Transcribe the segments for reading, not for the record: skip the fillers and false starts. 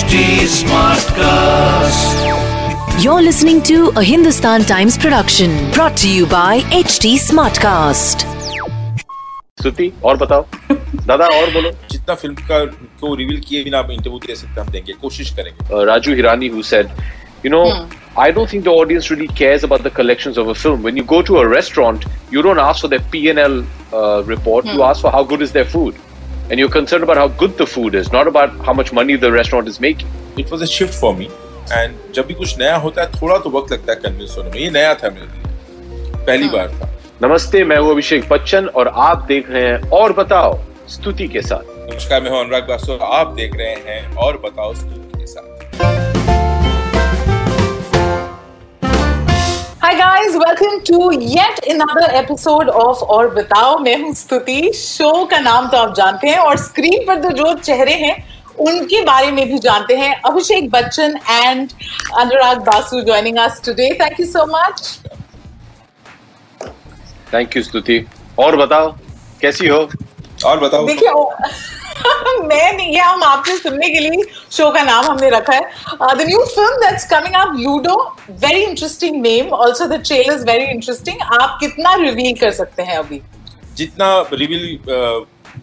HD Smartcast. You're listening to a Hindustan Times production brought to you by HT Smartcast. श्रुति और बताओ दादा और बोलो जितना फिल्म का को रिवील किए बिना आप इंटरव्यू दे सकते हम देंगे कोशिश करेंगे. Raju Hirani who said, you know, I don't think the audience really cares about the collections of a film. When you go to a restaurant, you don't ask for their P&L report. You ask for how good is their food. And you're concerned about how good the food is, not about how much money the restaurant is making. It was a shift for me. And जब भी कुछ नया होता है थोड़ा तो वक्त लगता है कन्विंस होने में. ये नया था मेरे लिए, पहली बार था. नमस्ते, मैं हूँ अभिषेक बच्चन और आप देख रहे हैं और बताओ स्तुति के साथ. नमस्कार, मैं हूँ अनुराग बासु और आप देख रहे हैं और बताओ स्तुति के साथ. Hi guys, welcome to yet another episode of और बताओ. मैं हूँ स्तुति. शो का नाम तो आप जानते हैं और स्क्रीन पर तो जो चेहरे हैं उनके बारे में भी जानते हैं. Abhishek Bachchan and Anurag Basu joining us today. Thank you so much. Thank you स्तुति. और बताओ कैसी हो? और बताओ देखिए मैं नहीं, ये हम आपसे सुनने के लिए शो का नाम हमने रखा है. The new film that's coming up ludo, very interesting name. Also the trailer is very interesting. आप कितना रिवील कर सकते हैं अभी? जितना रिवील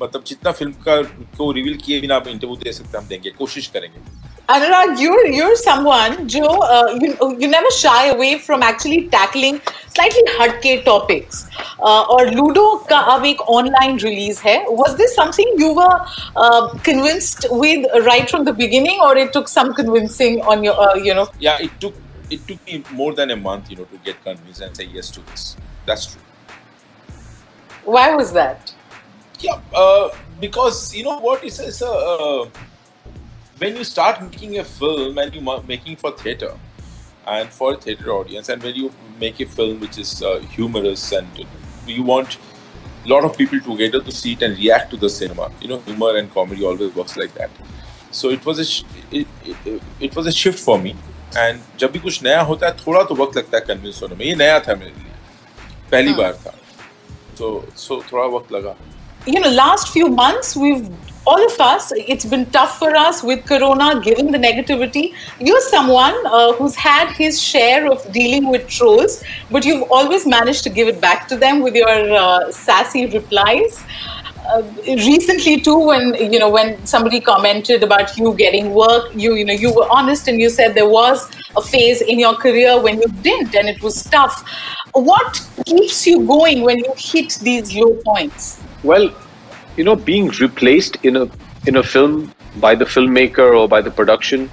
मतलब जितना फिल्म का को रिवील किए बिना आप इंटरव्यू दे सकते हैं हम देंगे, कोशिश करेंगे. Anurag, you're someone जो you never shy away from actually tackling slightly हटके topics. और Ludo का अब एक online release है. Was this something you were convinced with right from the beginning, or it took some convincing on your ? Yeah, it took me more than a month, to get convinced and say yes to this. That's true. Why was that? Yeah, because you know what it's a. When you start making a film and you're making for theatre and for a theatre audience, and when you make a film which is humorous and you want a lot of people together to see it and react to the cinema, humor and comedy always works like that. So it was a shift for me. And जब भी कुछ नया होता है थोड़ा तो वक्त लगता है कन्विंस होने में. ये नया था मेरे लिए, पहली बार था, so थोड़ा वक्त लगा. Last few months we've all of us, it's been tough for us with Corona, given the negativity. You're someone who's had his share of dealing with trolls, but you've always managed to give it back to them with your sassy replies. Recently too, when somebody commented about you getting work, you were honest and you said there was a phase in your career when you didn't and it was tough. What keeps you going when you hit these low points? Well, being replaced in a film by the filmmaker or by the production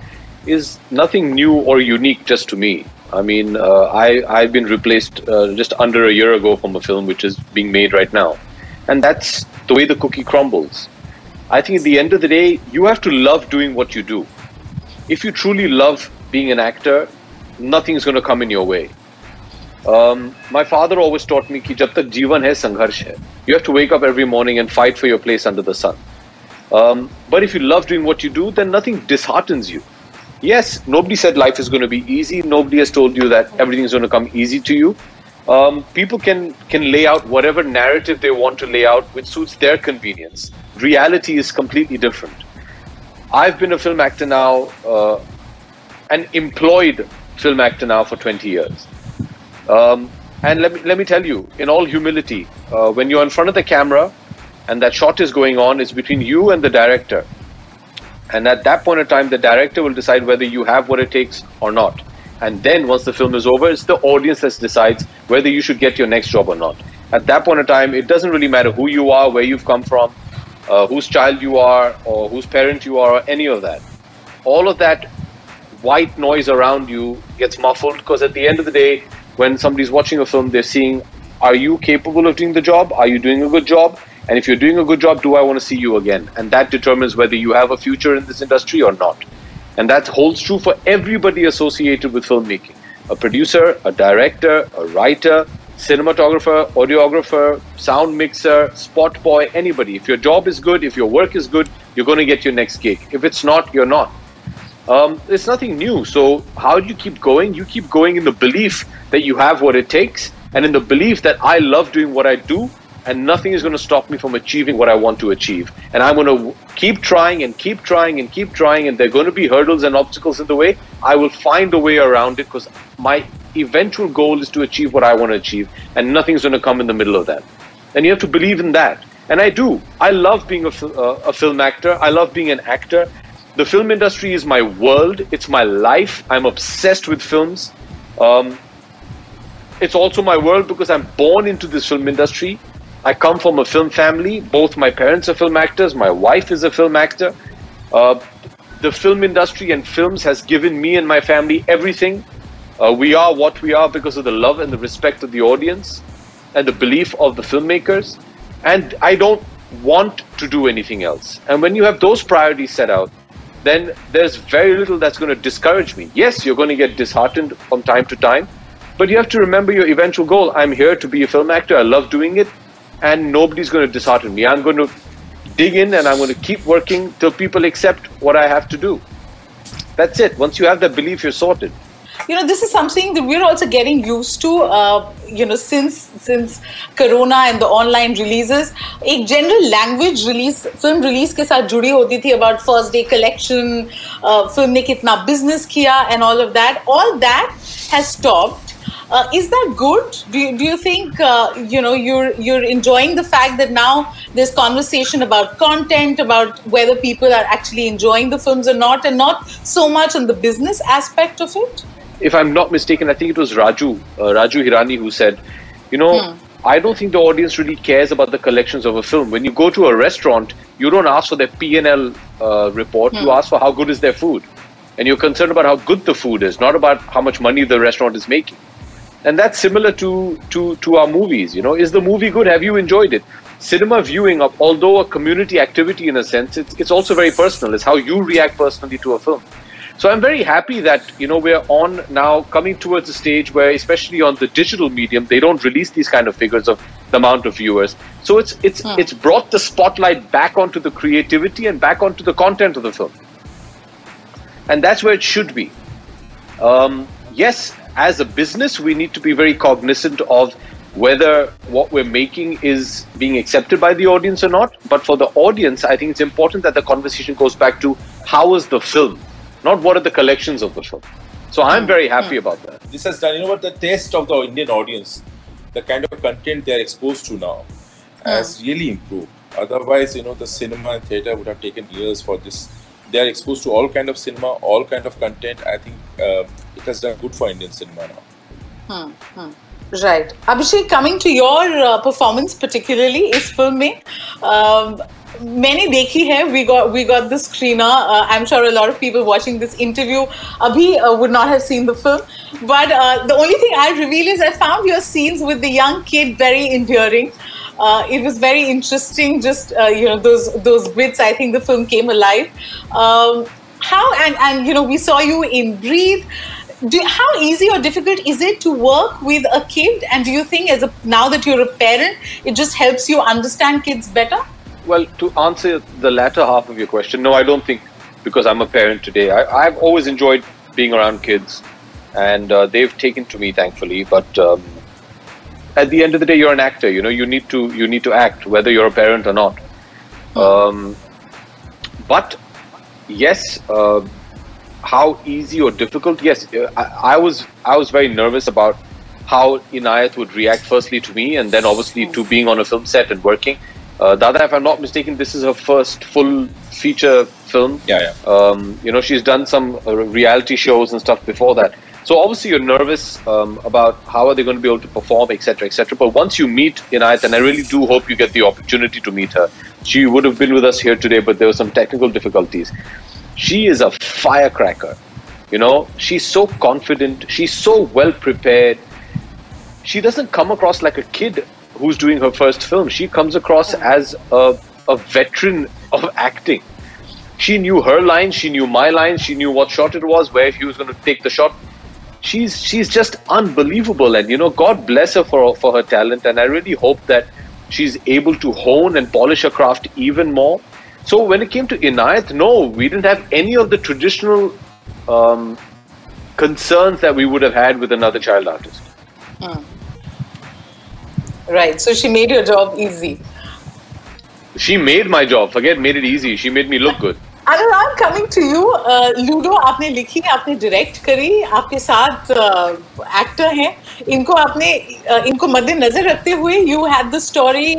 is nothing new or unique just to me. I mean, I've been replaced just under a year ago from a film which is being made right now. And that's the way the cookie crumbles. I think at the end of the day, you have to love doing what you do. If you truly love being an actor, nothing's going to come in your way. My father always taught me कि जब तक जीवन है संघर्ष है. You have to wake up every morning and fight for your place under the sun. But if you love doing what you do, then nothing disheartens you. Yes, nobody said life is going to be easy. Nobody has told you that everything is going to come easy to you. People can lay out whatever narrative they want to lay out, which suits their convenience. Reality is completely different. I've been a film actor now, an employed film actor now for 20 years. And let me tell you, in all humility, when you're in front of the camera and that shot is going on, it's between you and the director. And at that point of time, the director will decide whether you have what it takes or not. And then once the film is over, it's the audience that decides whether you should get your next job or not. At that point of time, it doesn't really matter who you are, where you've come from, whose child you are or whose parent you are or any of that. All of that white noise around you gets muffled because at the end of the day, when somebody's watching a film, they're seeing, are you capable of doing the job? Are you doing a good job? And if you're doing a good job, do I want to see you again? And that determines whether you have a future in this industry or not. And that holds true for everybody associated with filmmaking. A producer, a director, a writer, cinematographer, audiographer, sound mixer, spot boy, anybody. If your job is good, if your work is good, you're going to get your next gig. If it's not, you're not. It's nothing new. So how do you keep going? You keep going in the belief that you have what it takes and in the belief that I love doing what I do and nothing is going to stop me from achieving what I want to achieve. And I'm going to keep trying and keep trying and keep trying, and there are going to be hurdles and obstacles in the way. I will find a way around it because my eventual goal is to achieve what I want to achieve, and nothing's going to come in the middle of that. And you have to believe in that. And I do. I love being a film actor. I love being an actor. The film industry is my world. It's my life. I'm obsessed with films. It's also my world because I'm born into this film industry. I come from a film family. Both my parents are film actors. My wife is a film actor. The film industry and films has given me and my family everything. We are what we are because of the love and the respect of the audience and the belief of the filmmakers. And I don't want to do anything else. And when you have those priorities set out, then there's very little that's going to discourage me. Yes, you're going to get disheartened from time to time, but you have to remember your eventual goal. I'm here to be a film actor. I love doing it. And nobody's going to dishearten me. I'm going to dig in and I'm going to keep working till people accept what I have to do. That's it. Once you have that belief, you're sorted. You know, this is something that we're also getting used to, you know, since Corona and the online releases. एक general language release, film release के साथ जुड़ी होती थी about first day collection, film ने कितना business किया and all of that. All that has stopped. Is that good? Do you think you know, you're enjoying the fact that now there's conversation about content, about whether people are actually enjoying the films or not, and not so much on the business aspect of it? If I'm not mistaken, I think it was Raju Hirani who said, you know, I don't think the audience really cares about the collections of a film. When you go to a restaurant, you don't ask for their P&L report, you ask for how good is their food. And you're concerned about how good the food is, not about how much money the restaurant is making. And that's similar to our movies, you know. Is the movie good? Have you enjoyed it? Cinema viewing, although a community activity in a sense, it's also very personal. It's how you react personally to a film. So I'm very happy that, you know, we're on now coming towards a stage where, especially on the digital medium, they don't release these kind of figures of the amount of viewers. So it's brought the spotlight back onto the creativity and back onto the content of the film. And that's where it should be. Yes. As a business, we need to be very cognizant of whether what we're making is being accepted by the audience or not. But for the audience, I think it's important that the conversation goes back to how is the film, not what are the collections of the film. So I'm very happy about that. This has done, you know what, the taste of the Indian audience, the kind of content they're exposed to now has really improved. Otherwise, you know, the cinema and theatre would have taken years for this. They're exposed to all kind of cinema, all kind of content. I think it has done good for Indian cinema now. Right. Abhishek, coming to your performance particularly is film mein, मैंने देखी है, we got the screener. I'm sure a lot of people watching this interview abhi would not have seen the film. But the only thing I'll reveal is I found your scenes with the young kid very endearing. It was very interesting, just you know, those bits. I think the film came alive. How and you know, we saw you in Breathe. How easy or difficult is it to work with a kid? And do you think, as now that you're a parent, it just helps you understand kids better? Well, to answer the latter half of your question, no, I don't think, because I'm a parent today. I've always enjoyed being around kids, and they've taken to me, thankfully. But at the end of the day, you're an actor, you know, you need to act, whether you're a parent or not. But yes, how easy or difficult? Yes, I was very nervous about how Inayat would react, firstly to me, and then obviously to being on a film set and working. Dada, if I'm not mistaken, this is her first full feature film. Yeah. You know, she's done some reality shows and stuff before that. So obviously you're nervous about how are they going to be able to perform, etc., etc. But once you meet Inayat, and I really do hope you get the opportunity to meet her. She would have been with us here today, but there were some technical difficulties. She is a firecracker. You know, she's so confident. She's so well prepared. She doesn't come across like a kid who's doing her first film. She comes across as a veteran of acting. She knew her lines. She knew my lines. She knew what shot it was, where he was going to take the shot. She's just unbelievable, and you know, God bless her for her talent, and I really hope that she's able to hone and polish her craft even more. So when it came to Inayat, no, we didn't have any of the traditional concerns that we would have had with another child artist. Right. So she made your job easy. She made my job. Forget made it easy. She made me look good. Anurag, coming to you, Ludo आपने लिखी, आपने direct करी, आपके साथ actor हैं, इनको आपने इनको मद्देनजर रखते हुए you had the story,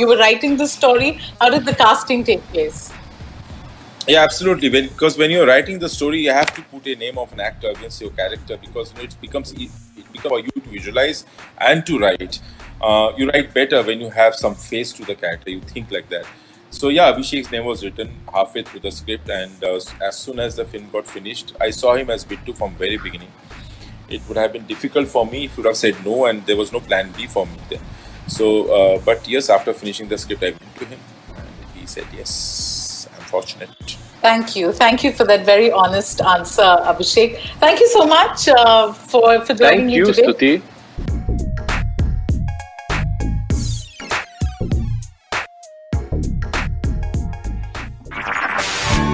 you were writing the story, how did the casting take place? Yeah, absolutely. Because when you're writing the story, you have to put a name of an actor against your character, because it becomes for you to visualize and to write. You write better when you have some face to the character. You think like that. So yeah, Abhishek's name was written halfway through the script, and as soon as the film got finished, I saw him as Bittu from very beginning. It would have been difficult for me if you would have said no, and there was no plan B for me then. So, but yes, after finishing the script, I went to him, and he said yes. I'm fortunate. Thank you for that very honest answer, Abhishek. Thank you so much for joining me today. Thank you, Stuti.